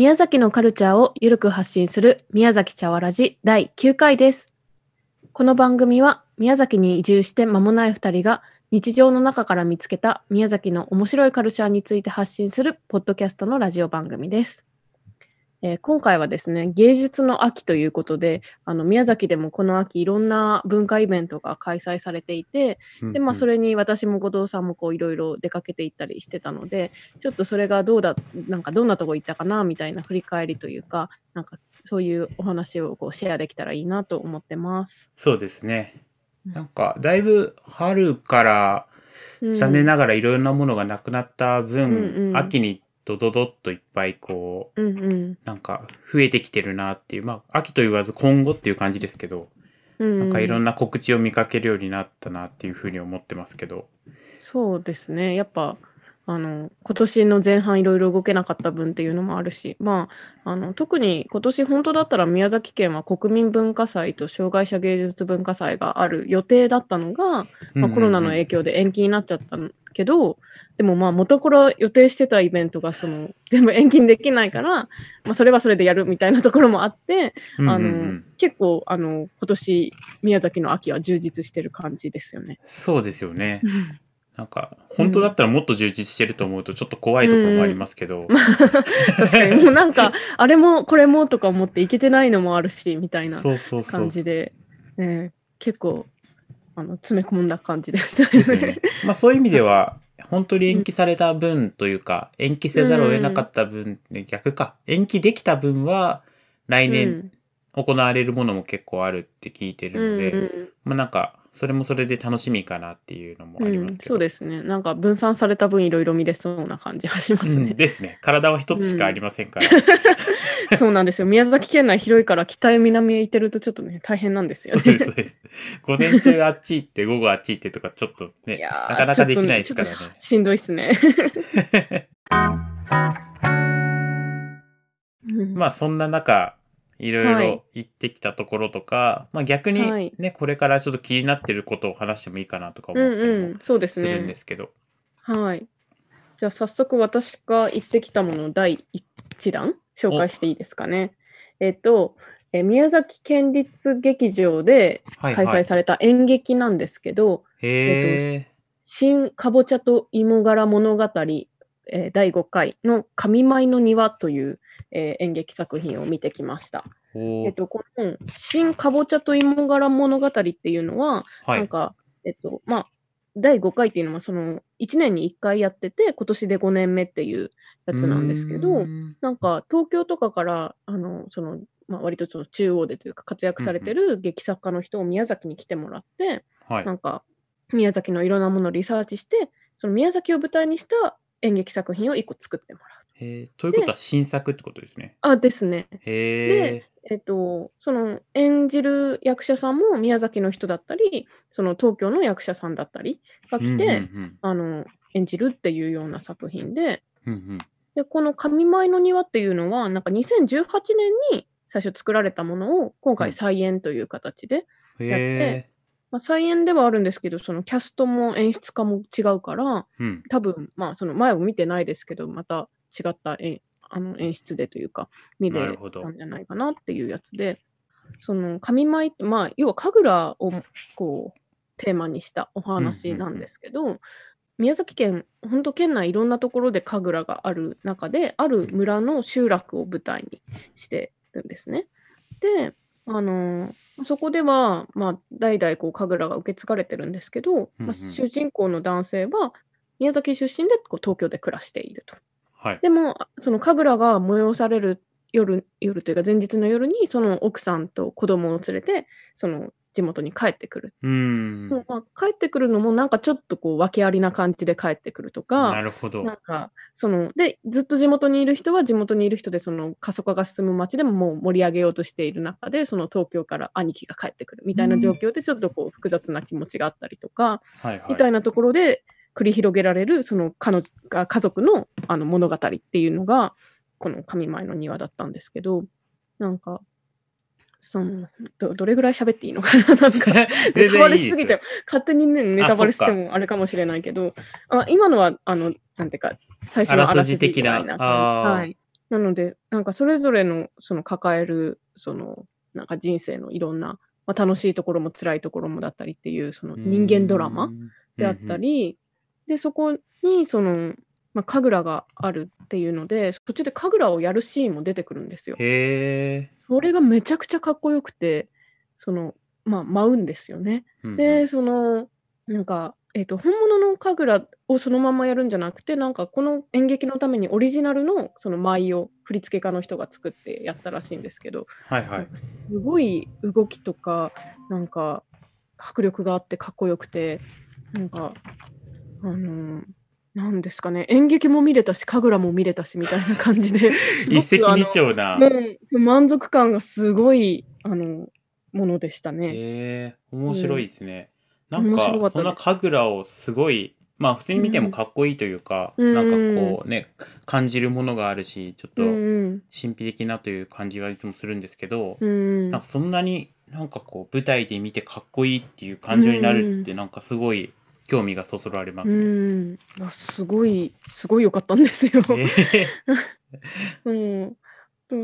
宮崎のカルチャーをゆるく発信する宮崎茶わらじ第9回です。この番組は宮崎に移住して間もない2人が日常の中から見つけた宮崎の面白いカルチャーについて発信するポッドキャストのラジオ番組です。今回はですね、芸術の秋ということで、宮崎でもこの秋いろんな文化イベントが開催されていて、で、それに私も後藤さんもこういろいろ出かけていったりしてたので、ちょっとそれがどんなとこ行ったかなみたいな振り返りというか、なんかそういうお話をこうシェアできたらいいなと思ってます。そうですね。なんかだいぶ春から残念ながらいろんなものがなくなった分、秋にドドッといっぱいこう、なんか増えてきてるなっていう、秋と言わず今後っていう感じですけど、なんかいろんな告知を見かけるようになったなっていうふうに思ってますけど。そうですね、やっぱ今年の前半いろいろ動けなかった分っていうのもあるし、特に今年本当だったら宮崎県は国民文化祭と障害者芸術文化祭がある予定だったのが、コロナの影響で延期になっちゃったけど、でも元から予定してたイベントが全部延期できないから、それはそれでやるみたいなところもあって、結構今年宮崎の秋は充実してる感じですよね。そうですよね。なんか本当だったらもっと充実してると思うとちょっと怖いところもありますけど、確かにもうなんかあれもこれもとか思っていけてないのもあるしみたいな感じで、結構詰め込んだ感じですね。そういう意味では本当に延期された分というか、延期せざるを得なかった分、逆か、延期できた分は来年行われるものも結構あるって聞いてるので、なんかそれもそれで楽しみかなっていうのもありますけど、そうですね、なんか分散された分いろいろ見れそうな感じがしますね、ですね。体は一つしかありませんから、そうなんですよ。宮崎県内広いから北へ南へ行ってるとちょっとね大変なんですよね。そうです午前中あっち行って午後あっち行ってとかちょっとねなかなかできないですからね。しんどいっすね。そんな中いろいろ行ってきたところとか、逆にね、これからちょっと気になってることを話してもいいかなとか思ったりもするんですけど、じゃあ早速私が行ってきたものを第1弾紹介していいですかね。宮崎県立劇場で開催された演劇なんですけど、新かぼちゃと芋柄物語第5回の神舞の庭という、演劇作品を見てきました。この新かぼちゃと芋柄物語っていうのは、第5回っていうのは1年に1回やってて、今年で5年目っていうやつなんですけど、なんか東京とかから割と中央でというか活躍されてる劇作家の人を宮崎に来てもらって、なんか宮崎のいろんなものをリサーチして、その宮崎を舞台にした演劇作品を1個作ってもらう。ということは新作ってことですね。ですね。で、その演じる役者さんも宮崎の人だったり、その東京の役者さんだったりが来て、演じるっていうような作品で、でこの神舞の庭っていうのはなんか2018年に最初作られたものを今回再演という形でやって、再演ではあるんですけど、そのキャストも演出家も違うから、多分その前を見てないですけど、また違った演出でというか見れたんじゃないかなっていうやつで、その神舞って、要は神楽をこうテーマにしたお話なんですけど、宮崎県本当県内いろんなところで神楽がある中で、ある村の集落を舞台にしてるんですね。でそこでは、代々こう神楽が受け継がれてるんですけど、主人公の男性は宮崎出身で東京で暮らしていると、でもその神楽が催される夜というか前日の夜にその奥さんと子供を連れてその地元に帰ってくる。帰ってくるのもなんかちょっとこう訳ありな感じで帰ってくるとか、なんかでずっと地元にいる人は地元にいる人で、その過疎化が進む町でももう盛り上げようとしている中で、その東京から兄貴が帰ってくるみたいな状況でちょっとこう複雑な気持ちがあったりとか、みたいなところで繰り広げられるその彼女が家族の物語っていうのがこの神舞の庭だったんですけど、なんかどれぐらい喋っていいのかな、なんかネタバレしすぎて勝手にねネタバレしてもあれかもしれないけど、今のはなんていうか最初のあらすじ的な、なので、なんかそれぞれのその抱えるそのなんか人生のいろんな、まあ、楽しいところも辛いところもだったりっていうその人間ドラマであったり、でそこにその、まあ、神楽があるっていうので途中で神楽をやるシーンも出てくるんですよ。へー、それがめちゃくちゃかっこよくて、その、まあ、舞うんですよね。でそのなんか本物の神楽をそのままやるんじゃなくて、なんかこの演劇のためにオリジナルのその舞を振り付け家の人が作ってやったらしいんですけど、はいはい、すごい動きとかなんか迫力があってかっこよくて、なんかなんですかね、演劇も見れたし神楽も見れたしみたいな感じで一石二鳥な、満足感がすごいものでしたね。面白いですね。なんかそんな神楽をすごい、まあ普通に見てもかっこいいというか、うん、なんかこうね感じるものがあるし、ちょっと神秘的なという感じはいつもするんですけど、うん、なんかそんなになんかこう舞台で見てかっこいいっていう感情になるって、なんかすごい興味がそそられますね。うん、すごい良かったんですよ。うん。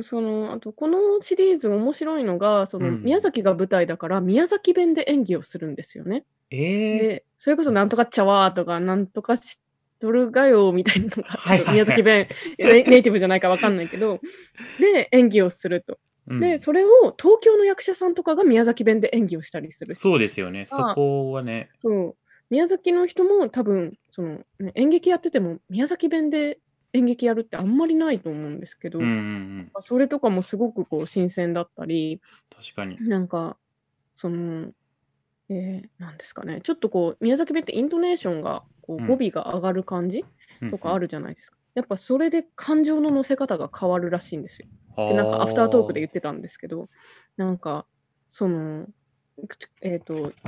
そのあとこのシリーズ面白いのが、その宮崎が舞台だから、宮崎弁で演技をするんですよね。でそれこそなんとかちゃわーとかなんとかしとるがよみたいなのが宮崎弁、ネイティブじゃないか分かんないけどで演技をすると、でそれを東京の役者さんとかが宮崎弁で演技をしたりする。そうですよね、そこはね。そう、宮崎の人も多分その、ね、演劇やってても宮崎弁で演劇やるってあんまりないと思うんですけど、それとかもすごくこう新鮮だったり、確かになんかその、なんですかね、ちょっとこう宮崎弁ってイントネーションがこう語尾が上がる感じとかあるじゃないですか、やっぱそれで感情の乗せ方が変わるらしいんですよ。でなんかアフタートークで言ってたんですけど、なんかその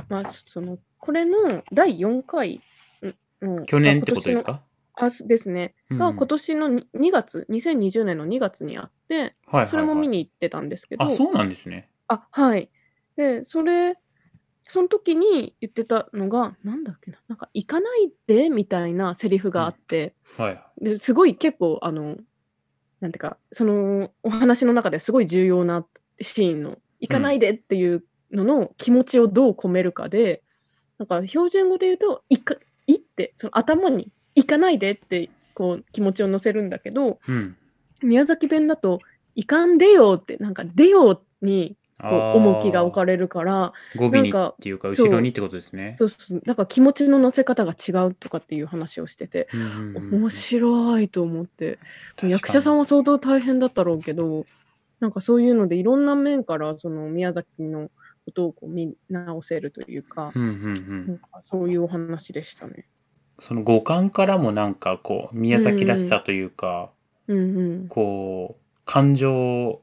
まあそのこれの第4回の去年ってことですか。ですね、が今年の2月2020年の2月にあって、それも見に行ってたんですけど。あ、そうなんですね。あ、はい。でその時に言ってたのがなんだっけな、なんか行かないでみたいなセリフがあって、ですごい結構なんていうか、そのお話の中ですごい重要なシーンの行かないでっていうのの気持ちをどう込めるかで、なんか標準語で言うと行ってその頭に行かないでってこう気持ちを乗せるんだけど、宮崎弁だと行かんでよって、なんかでよにこう重きが置かれるから、語尾にっていうか後ろにってことですね。そうだから気持ちの乗せ方が違うとかっていう話をしてて、面白いと思って。役者さんは相当大変だったろうけど、なんかそういうのでいろんな面からその宮崎のことをこう見直せるというか、なんかそういうお話でしたね。その五感からもなんかこう宮崎らしさというか、こう感情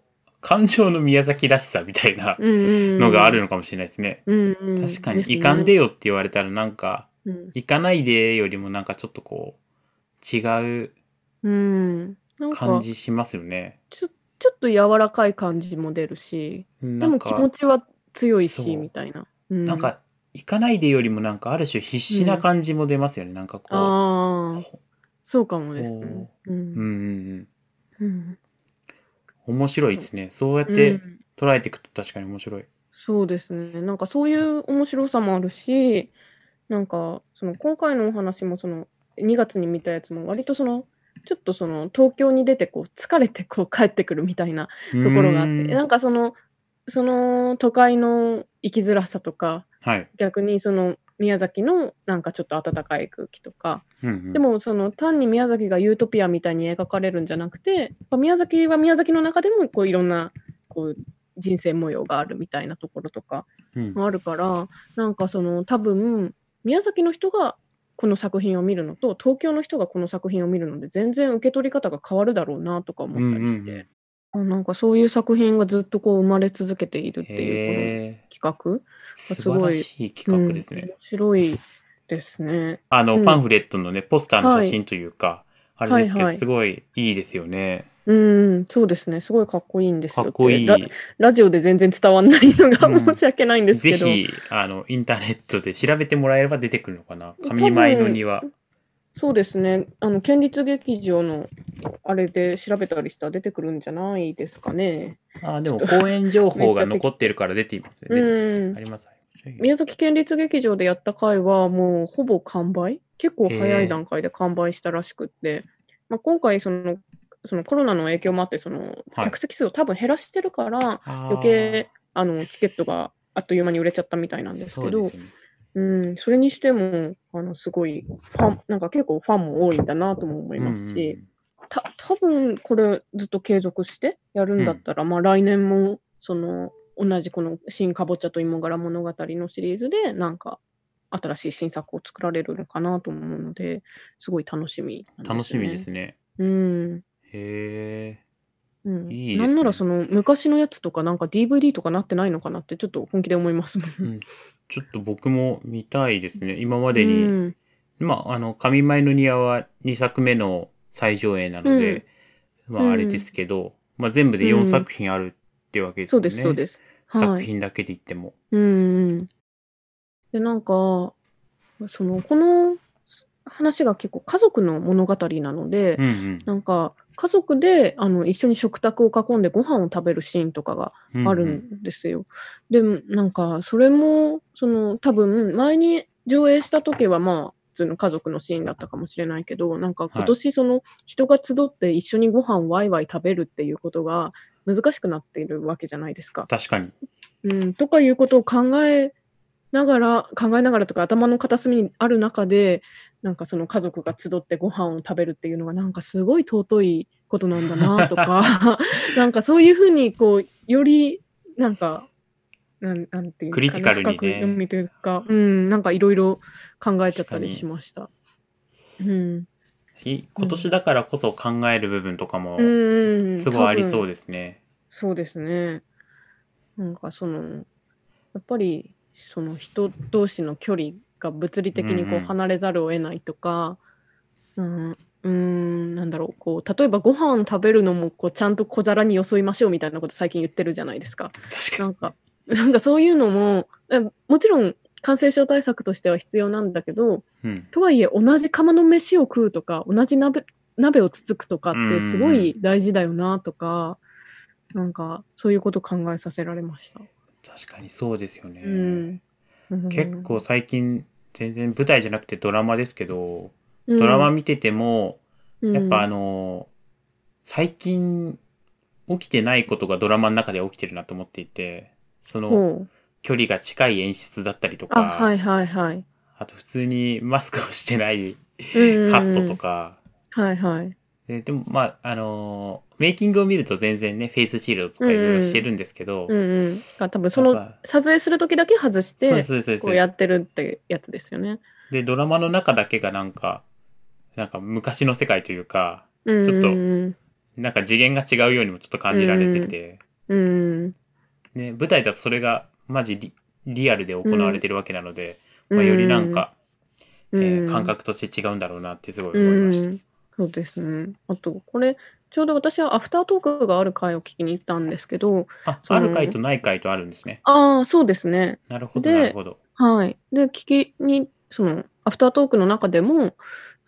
の宮崎らしさみたいなのがあるのかもしれないですね。確かに行かんでよって言われたらなんか、行かないでよりもなんかちょっとこう違う感じしますよね。ちょっと柔らかい感じも出るし、でも気持ちは強いしみたいな。なんか行かないでよりもなんかある種必死な感じも出ますよね、なんかこう。ああ、そうかもですね。面白いですね。そうやって捉えていくと確かに面白い。そうですね。なんかそういう面白さもあるし、なんかその今回のお話もその2月に見たやつも割とそのちょっとその東京に出てこう疲れてこう帰ってくるみたいなところがあって、なんかその都会の生きづらさとか。逆にその宮崎のなんかちょっと温かい空気とか、でもその単に宮崎がユートピアみたいに描かれるんじゃなくて、宮崎は宮崎の中でもこういろんなこう人生模様があるみたいなところとかもあるから、なんかその多分宮崎の人がこの作品を見るのと東京の人がこの作品を見るので全然受け取り方が変わるだろうなとか思ったりして。なんかそういう作品がずっとこう生まれ続けているっていうこの企画がすごい、素晴らしい企画ですね。面白いですね。パンフレットのねポスターの写真というか、あれですけど、すごいいいですよね。そうですね、すごいかっこいいんですよ。かっこいい。ラジオで全然伝わんないのが申し訳ないんですけど、ぜひインターネットで調べてもらえれば出てくるのかな、上前の庭。そうですね。県立劇場のあれで調べたりしたら出てくるんじゃないですかね。あ、でも公演情報が残ってるから出ていますね。あります。宮崎県立劇場でやった回はもうほぼ完売、結構早い段階で完売したらしくって、まあ、今回そのコロナの影響もあってその客席数を多分減らしてるから、はい、余計チケットがあっという間に売れちゃったみたいなんですけど、 そうですね。うん、それにしてもすごいファン、なんか結構ファンも多いんだなとも思いますし、多分これずっと継続してやるんだったら、まあ、来年もその同じこの新かぼちゃと芋柄物語のシリーズでなんか新しい新作を作られるのかなと思うので、すごい楽しみなんですね。楽しみですね。うん。へえ。うん、いいですね。なんならその昔のやつとかなんか DVD とかなってないのかなってちょっと本気で思いますもん。うん、ちょっと僕も見たいですね。今までに、うん、まあ上前の庭は2作目の最上映なので、うん、まああれですけど、うん、まあ全部で4作品ある。うん、ってわけですね。そうですそうです、はい、作品だけで言っても、うん、でなんかこの話が結構家族の物語なので、うんうん、なんか家族で一緒に食卓を囲んでご飯を食べるシーンとかがあるんですよ、うんうん、でなんかそれも多分前に上映した時はまあ普通の家族のシーンだったかもしれないけど、なんか今年人が集って一緒にご飯をワイワイ食べるっていうことが難しくなっているわけじゃないですか。確かに、うん、とかいうことを考えながらとか頭の片隅にある中で、なんか家族が集ってご飯を食べるっていうのがなんかすごい尊いことなんだなとかなんかそういうふうにこうよりなんかなんていうか、クリティカルにね、深く読みというか、うん、なんかいろいろ考えちゃったりしました、うん、今年だからこそ考える部分とかもすごいありそうですね、うん、そうですね。なんかやっぱり人同士の距離が物理的にこう離れざるを得ないとか、うん、なんだろう、こう例えばご飯食べるのもこうちゃんと小皿によそいましょうみたいなこと最近言ってるじゃないですか。確かになんかそういうのももちろん感染症対策としては必要なんだけど、うん、とはいえ同じ釜の飯を食うとか同じ 鍋をつつくとかってすごい大事だよなとか、うん、なんかそういうこと考えさせられました。確かにそうですよね、うんうん、結構最近全然舞台じゃなくてドラマですけど、うん、ドラマ見ててもやっぱ最近起きてないことがドラマの中で起きてるなと思っていて、距離が近い演出だったりとか、 あと普通にマスクをしてないカットとか、はいはい、でもまあメイキングを見ると全然ねフェイスシールドとかいろいろしてるんですけど、多分撮影する時だけ外してこうやってるってやつですよね。でドラマの中だけがなんか昔の世界というか、ちょっとなんか次元が違うようにもちょっと感じられてて、ね、舞台だとそれがマジ リアルで行われてるわけなので、うん、まあ、よりなんか、うん、感覚として違うんだろうなってすごい思いました、うん、そうですね。あとこれちょうど私はアフタートークがある回を聞きに行ったんですけど、ある回とない回とあるんですね。ああそうですね。なるほどなるほど。はい、で聞きにアフタートークの中でも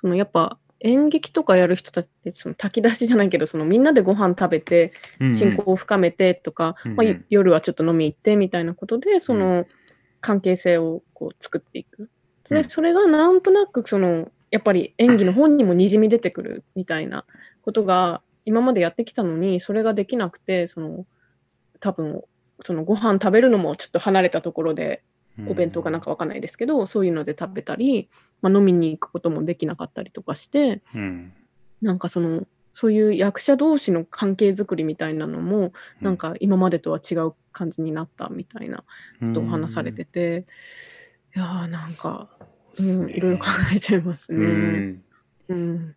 やっぱ演劇とかやる人たちって炊き出しじゃないけどみんなでご飯食べて親交を深めてとか、うんうん、まあ、夜はちょっと飲み行ってみたいなことで関係性をこう作っていく、うん、でそれがなんとなくやっぱり演技の方にもにじみ出てくるみたいなことが今までやってきたのに、それができなくて多分ご飯食べるのもちょっと離れたところでお弁当かなんかわかんないですけど、そういうので食べたり、まあ、飲みに行くこともできなかったりとかして、うん、なんかそういう役者同士の関係づくりみたいなのも、うん、なんか今までとは違う感じになったみたいなことを話されてて、いやーなんか、うん、いろいろ考えちゃいますね、うんうん、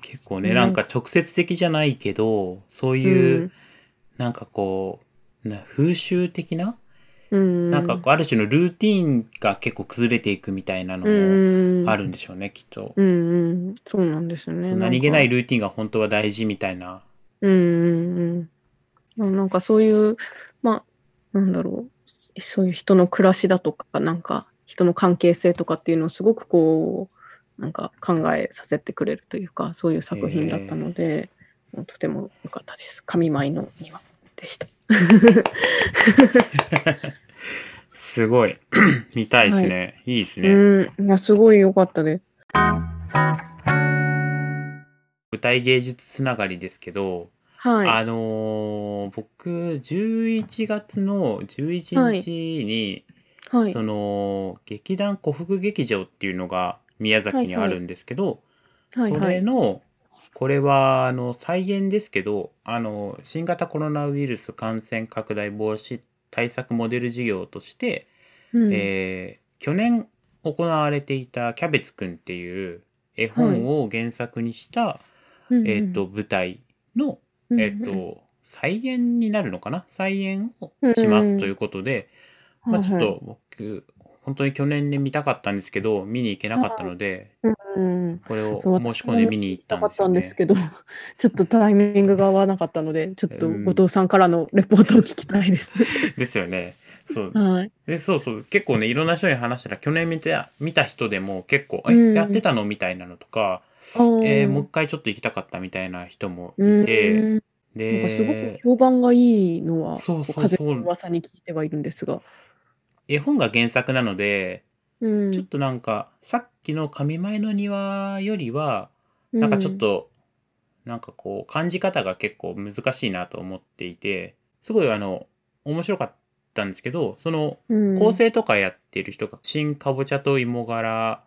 結構ね、うん、なんか直接的じゃないけどそういう、うん、なんかこう風習的ななんかある種のルーティーンが結構崩れていくみたいなのもあるんでしょうね、きっと、うんうん、そうなんですよね。何気ないルーティーンが本当は大事みたいな、なんかそういうまあなんだろう、そういう人の暮らしだとかなんか人の関係性とかっていうのをすごくこうなんか考えさせてくれるというか、そういう作品だったので、とても良かったです。神舞の庭でした。すごい見たいですね、はい、いいですね。いやすごい良かったです。舞台芸術つながりですけど、はい、僕11月の11日に、はいはい、その劇団古福劇場っていうのが宮崎にあるんですけど、はいはい、それの、はいはい、これは再現ですけど、新型コロナウイルス感染拡大防止対策モデル事業として、うん去年行われていたキャベツくんっていう絵本を原作にした、はい、舞台の、再現になるのかな、再現をしますということで、うんうん、まあ、ちょっと僕、はいはい、本当に去年で見たかったんですけど見に行けなかったので、これを申し込んで見に行ったんですよね。見たかったんですけどちょっとタイミングが合わなかったので、ちょっと後藤さんからのレポートを聞きたいです。ですよね。そう、はい、でそうそう結構ね、いろんな人に話したら去年見た人でも結構、やってたのみたいなのとか、もう一回ちょっと行きたかったみたいな人もいて、でなんかすごく評判がいいのは風の噂に聞いてはいるんですが、絵本が原作なので、ちょっとなんかさっきの神舞の庭よりはなんかちょっと、なんかこう感じ方が結構難しいなと思っていて、すごい面白かったんですけど、その構成とかやってる人が新かぼちゃと芋柄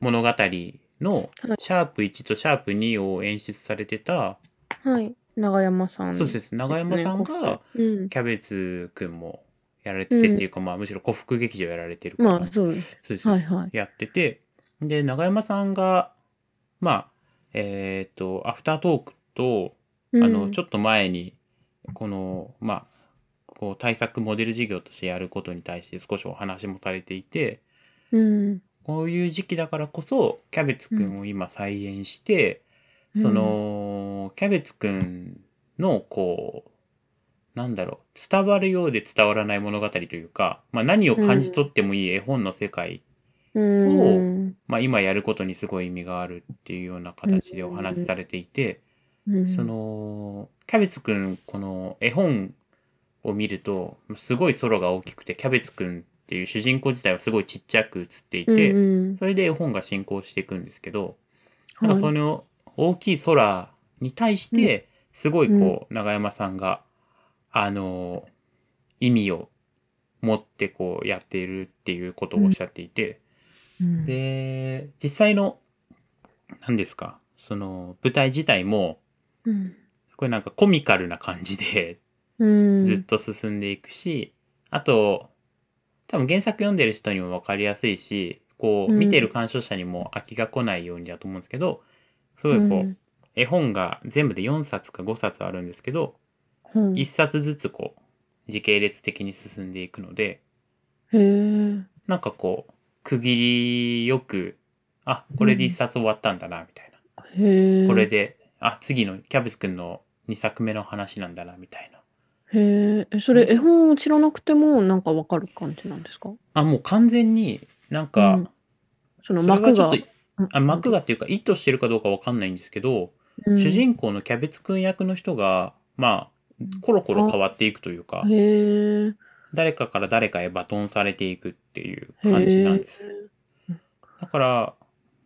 物語のシャープ1とシャープ2を演出されてた、はい、永山さん。そうです。永山さんがキャベツくんもやられててっていうか、まあむしろ古福劇場やられてるから、まあ、そうです、はいはい、やってて、で永山さんがまあアフタートークと、ちょっと前にこのまあこう対策モデル事業としてやることに対して少しお話もされていて、こういう時期だからこそキャベツくんを今再演して、そのキャベツくんのこうなんだろう、伝わるようで伝わらない物語というか、まあ、何を感じ取ってもいい絵本の世界を、まあ、今やることにすごい意味があるっていうような形でお話しされていて、そのキャベツくんこの絵本を見るとすごい空が大きくて、キャベツくんっていう主人公自体はすごいちっちゃく写っていて、それで絵本が進行していくんですけど、なんかその大きい空に対してすごいこう永山さんが意味を持ってこうやっているっていうことをおっしゃっていて、で実際の何ですか、その舞台自体もすごいなんかコミカルな感じでずっと進んでいくし、あと多分原作読んでる人にも分かりやすいし、こう見てる鑑賞者にも飽きが来ないようにだと思うんですけど、すごいこう絵本が全部で4冊か5冊あるんですけど、1冊ずつこう時系列的に進んでいくので、なんかこう区切りよく、あ、これで1冊終わったんだなみたいな、これであ次のキャベツくんの2作目の話なんだなみたいな。それ絵本を知らなくてもなんかわかる感じなんですか？あ、もう完全になんか、その幕が幕がっていうか意図してるかどうかわかんないんですけど、主人公のキャベツくん役の人がまあコロコロ変わっていくというか、誰かから誰かへバトンされていくっていう感じなんです。だから、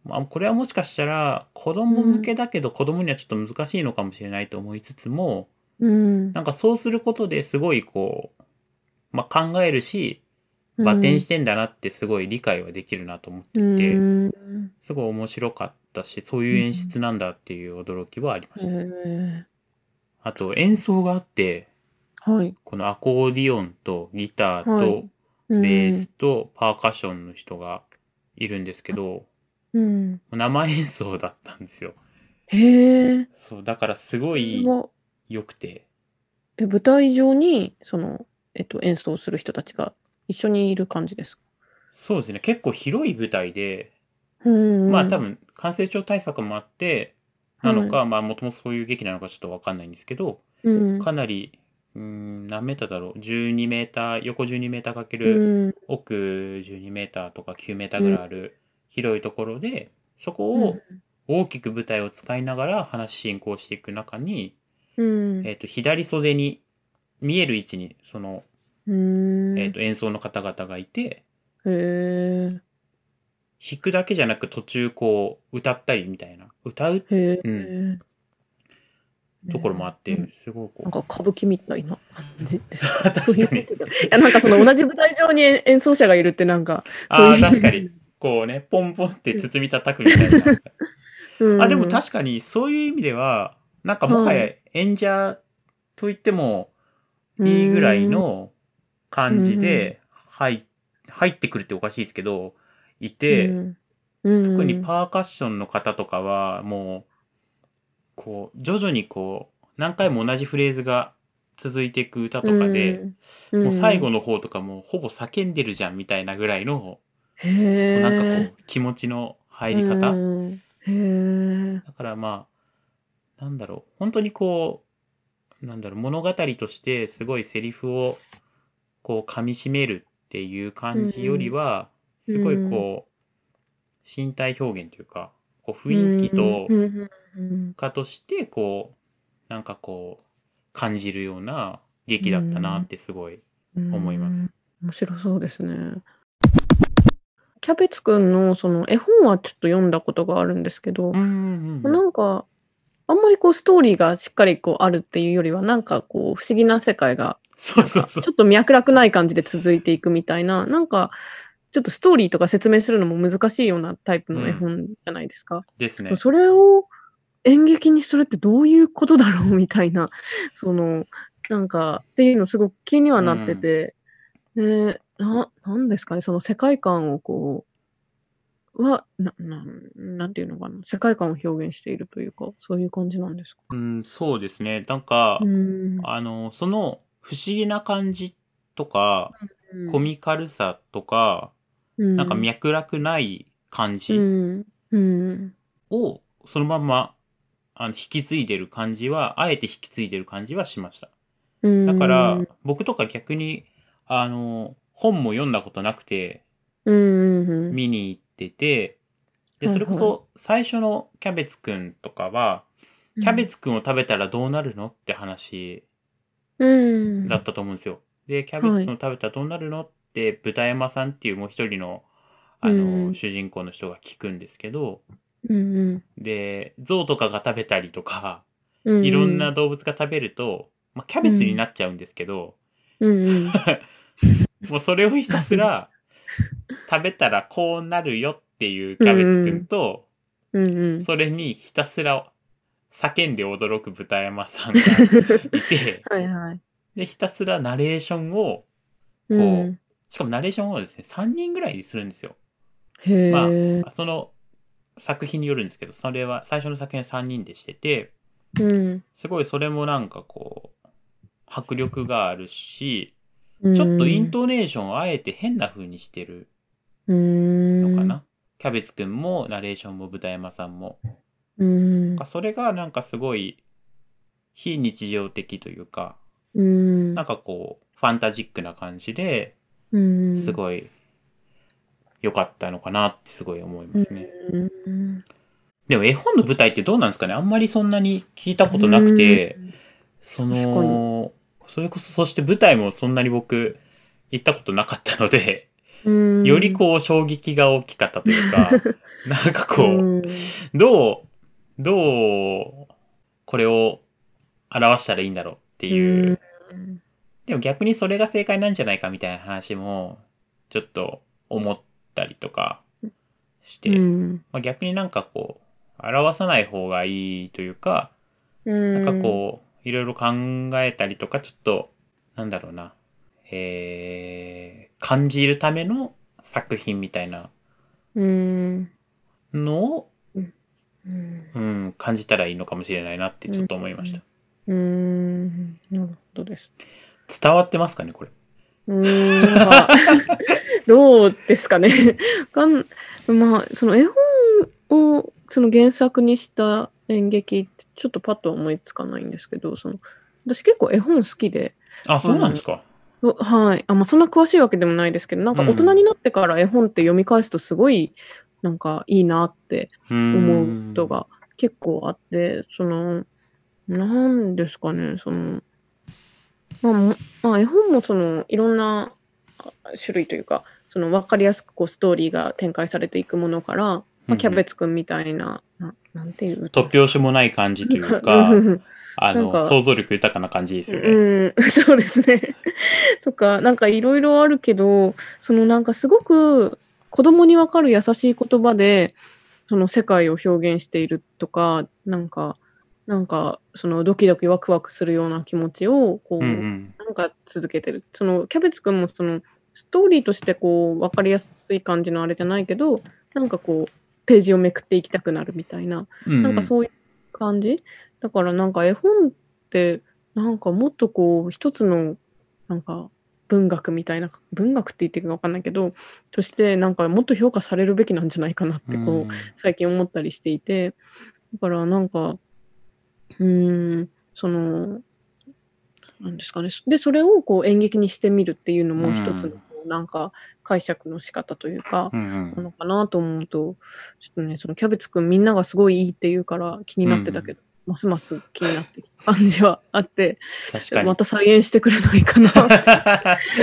まあ、これはもしかしたら子供向けだけど、子供にはちょっと難しいのかもしれないと思いつつも、なんかそうすることですごいこう、まあ、考えるしバテンしてんだなってすごい理解はできるなと思っていて、すごい面白かったし、そういう演出なんだっていう驚きはありました。あと演奏があって、はい、このアコーディオンとギターとベースとパーカッションの人がいるんですけど、生演奏だったんですよ。そうだからすごい良くて、舞台上にその、演奏する人たちが一緒にいる感じですか？そうですね、結構広い舞台で、まあ多分感染症対策もあってなのか、まあもともとそういう劇なのかちょっと分かんないんですけど、かなり何メーターだろう、12メーター横12メーターかける奥12メーターとか9メーターぐらいある広いところで、そこを大きく舞台を使いながら話進行していく中に、うん左袖に見える位置にその、演奏の方々がいて、弾くだけじゃなく途中こう歌ったりみたいな歌う、うん、ところもあって、すごくなんか歌舞伎みたいな感じそういうことじゃん。いやなんかその同じ舞台上に演奏者がいるってなんかそういう確かにこうねポンポンって包み叩くみたいなあでも確かにそういう意味ではなんかもはや演者と言ってもいいぐらいの感じで入ってくるっておかしいですけどいて、特にパーカッションの方とかはもうこう徐々にこう何回も同じフレーズが続いていく歌とかで、もう最後の方とかもうほぼ叫んでるじゃんみたいなぐらいのなんかこう気持ちの入り方、だからまあなんだろう本当にこうなんだろう物語としてすごいセリフをこう噛み締めるっていう感じよりは、すごいこう、身体表現というか、こう雰囲気とかとして、こう、なんかこう、感じるような劇だったなってすごい思います。面白そうですね。キャベツくんのその絵本はちょっと読んだことがあるんですけど、なんか、あんまりこうストーリーがしっかりこうあるっていうよりは、なんかこう不思議な世界が、ちょっと脈絡ない感じで続いていくみたいな、なんか、ちょっとストーリーとか説明するのも難しいようなタイプの絵本じゃないですか。ですね。それを演劇にするってどういうことだろうみたいな、その、なんか、っていうのすごく気にはなってて、で、なんですかね、その世界観をこう、なんていうのかな、世界観を表現しているというか、そういう感じなんですか。そうですね。なんか、その不思議な感じとか、コミカルさとか、なんか脈絡ない感じをそのまま引き継いでる感じはあえて引き継いでる感じはしました。だから僕とか逆に本も読んだことなくて見に行ってて、でそれこそ最初のキャベツくんとかはキャベツくんを食べたらどうなるのって話だったと思うんですよ。でキャベツくんを食べたらどうなるのって豚山さんっていうもう一人の、主人公の人が聞くんですけど、で象とかが食べたりとか、いろんな動物が食べると、まあ、キャベツになっちゃうんですけど、もうそれをひたすら食べたらこうなるよっていうキャベツくんと、それにひたすら叫んで驚く豚山さんがいてでひたすらナレーションをしかもナレーションをですね3人ぐらいにするんですよ。まあその作品によるんですけど、それは最初の作品は3人でしてて、すごいそれもなんかこう迫力があるし、ちょっとイントネーションをあえて変な風にしてるのかな。キャベツくんもナレーションも豚山さんも、それがなんかすごい非日常的というか。なんかこうファンタジックな感じですごい良かったのかなってすごい思いますね。でも絵本の舞台ってどうなんですかね、あんまりそんなに聞いたことなくて、それこそそして舞台もそんなに僕行ったことなかったのでよりこう衝撃が大きかったというかなんかこうどうこれを表したらいいんだろうっていう、でも逆にそれが正解なんじゃないかみたいな話もちょっと思ったりとかして、まあ、逆になんかこう表さない方がいいというか、なんかこういろいろ考えたりとかちょっとなんだろうな、感じるための作品みたいなのを、感じたらいいのかもしれないなってちょっと思いました。なるほどです。伝わってますかねこれ。どうですかね。まあその絵本をその原作にした演劇ってちょっとパッと思いつかないんですけど、その私結構絵本好きで。あ、そうなんですか。はい。まあそんな詳しいわけでもないですけど、なんか大人になってから絵本って読み返すとすごいなんかいいなって思うことが結構あって、その、なんですかね、その、まあ、絵本もそのいろんな種類というか、その分かりやすくこうストーリーが展開されていくものから、まあ、キャベツくんみたいな、なんていう突拍子もない感じというか、想像力豊かな感じですよね。うん、そうですね。とか、なんかいろいろあるけど、そのなんかすごく子供にわかる優しい言葉で、その世界を表現しているとか、なんかそのドキドキワクワクするような気持ちをこう、なんか続けてる。そのキャベツくんもそのストーリーとしてこう分かりやすい感じのあれじゃないけど、なんかこうページをめくっていきたくなるみたいな、なんかそういう感じだから、なんか絵本ってなんかもっとこう一つのなんか文学みたいな、文学って言っていいか分かんないけど、としてなんかもっと評価されるべきなんじゃないかなってこう最近思ったりしていて、だからなんかそのなんですかね、でそれをこう演劇にしてみるっていうのも一つのなんか解釈の仕方というか、なのかなと思うと、ちょっとね、そのキャベツくんみんながすごいいいって言うから気になってたけど、ますます気になってきた感じはあって、確かにまた再演してくれないかなっ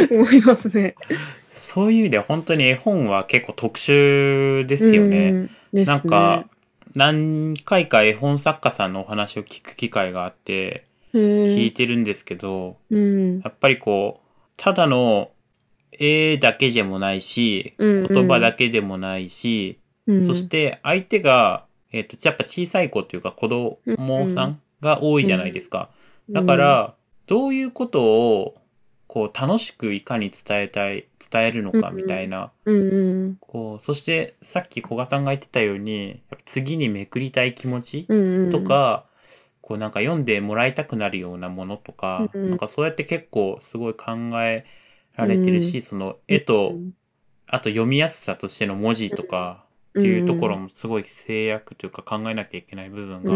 て思いますね。そういう意味では本当に絵本は結構特殊ですよね。ですね。なんか何回か絵本作家さんのお話を聞く機会があって聞いてるんですけど、やっぱりこうただの絵だけでもないし、言葉だけでもないし、そして相手が、やっぱ小さい子というか子供さんが多いじゃないですか。だからどういうことをこう楽しくいかに伝えるのかみたいな、こうそしてさっき古賀さんが言ってたように、やっぱ次にめくりたい気持ちとか、こうなんか読んでもらいたくなるようなものとか、なんかそうやって結構すごい考えられてるし、その絵とあと読みやすさとしての文字とかっていうところもすごい制約というか考えなきゃいけない部分が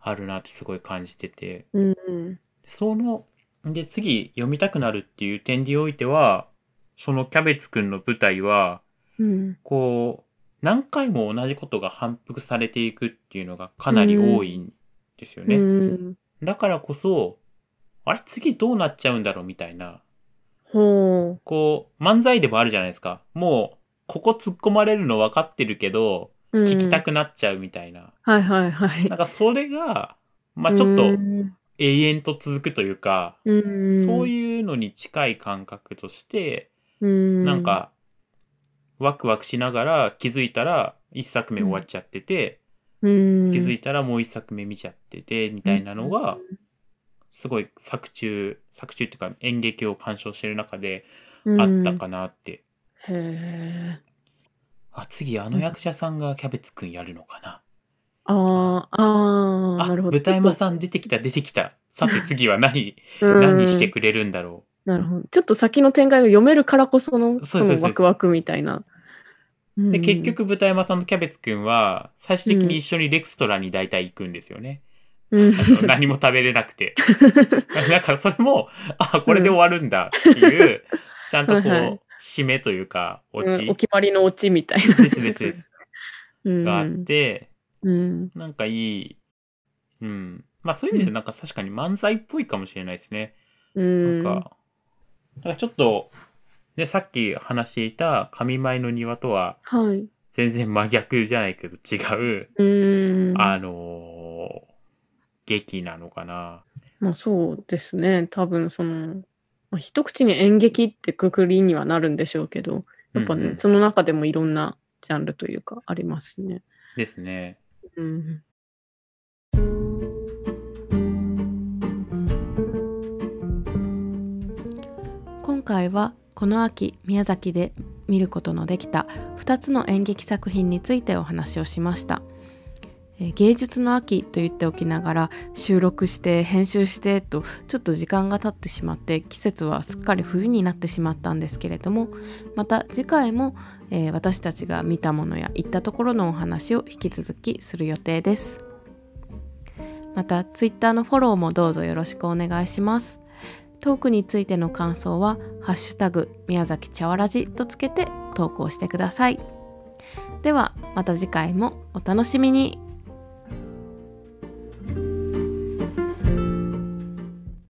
あるなってすごい感じてて、そので次読みたくなるっていう点においては、そのキャベツくんの舞台は、こう何回も同じことが反復されていくっていうのがかなり多いんですよね。だからこそ、あれ次どうなっちゃうんだろうみたいな、こう漫才でもあるじゃないですか。もうここ突っ込まれるの分かってるけど、聞きたくなっちゃうみたいな。なんかそれがまあちょっと永遠と続くというか、そういうのに近い感覚として、なんかワクワクしながら気づいたら1作目終わっちゃってて、気づいたらもう1作目見ちゃっててみたいなのが、すごい作中っていうか演劇を鑑賞してる中であったかなって。へえ。あ、次あの役者さんがキャベツくんやるのかな。あ、なるほど。舞台間さん出てきた。さて次は何してくれるんだろう。なるほど。ちょっと先の展開が読めるからこそのそのワクワクみたいな。で結局舞台間さんのキャベツくんは最終的に一緒にレストランに大体行くんですよね。何も食べれなくて。だからそれも、あ、これで終わるんだっていう、ちゃんとこう、締めというか、オチ。お決まりのオチみたいな。です。があって、なんかいい、まあそういう意味でなんか確かに漫才っぽいかもしれないですね。なんかちょっと、ね、さっき話していた神舞の庭とは、全然真逆じゃないけど違う、劇なのかな。まあそうですね。多分その、まあ、一口に演劇ってくくりにはなるんでしょうけど、やっぱね、その中でもいろんなジャンルというかありますしね。ですね。今回はこの秋宮崎で見ることのできた2つの演劇作品についてお話をしました。芸術の秋と言っておきながら、収録して編集してとちょっと時間が経ってしまって、季節はすっかり冬になってしまったんですけれども、また次回も、私たちが見たものや行ったところのお話を引き続きする予定です。また Twitter のフォローもどうぞよろしくお願いします。トークについての感想はハッシュタグ宮崎茶わらじとつけて投稿してください。ではまた次回もお楽しみに。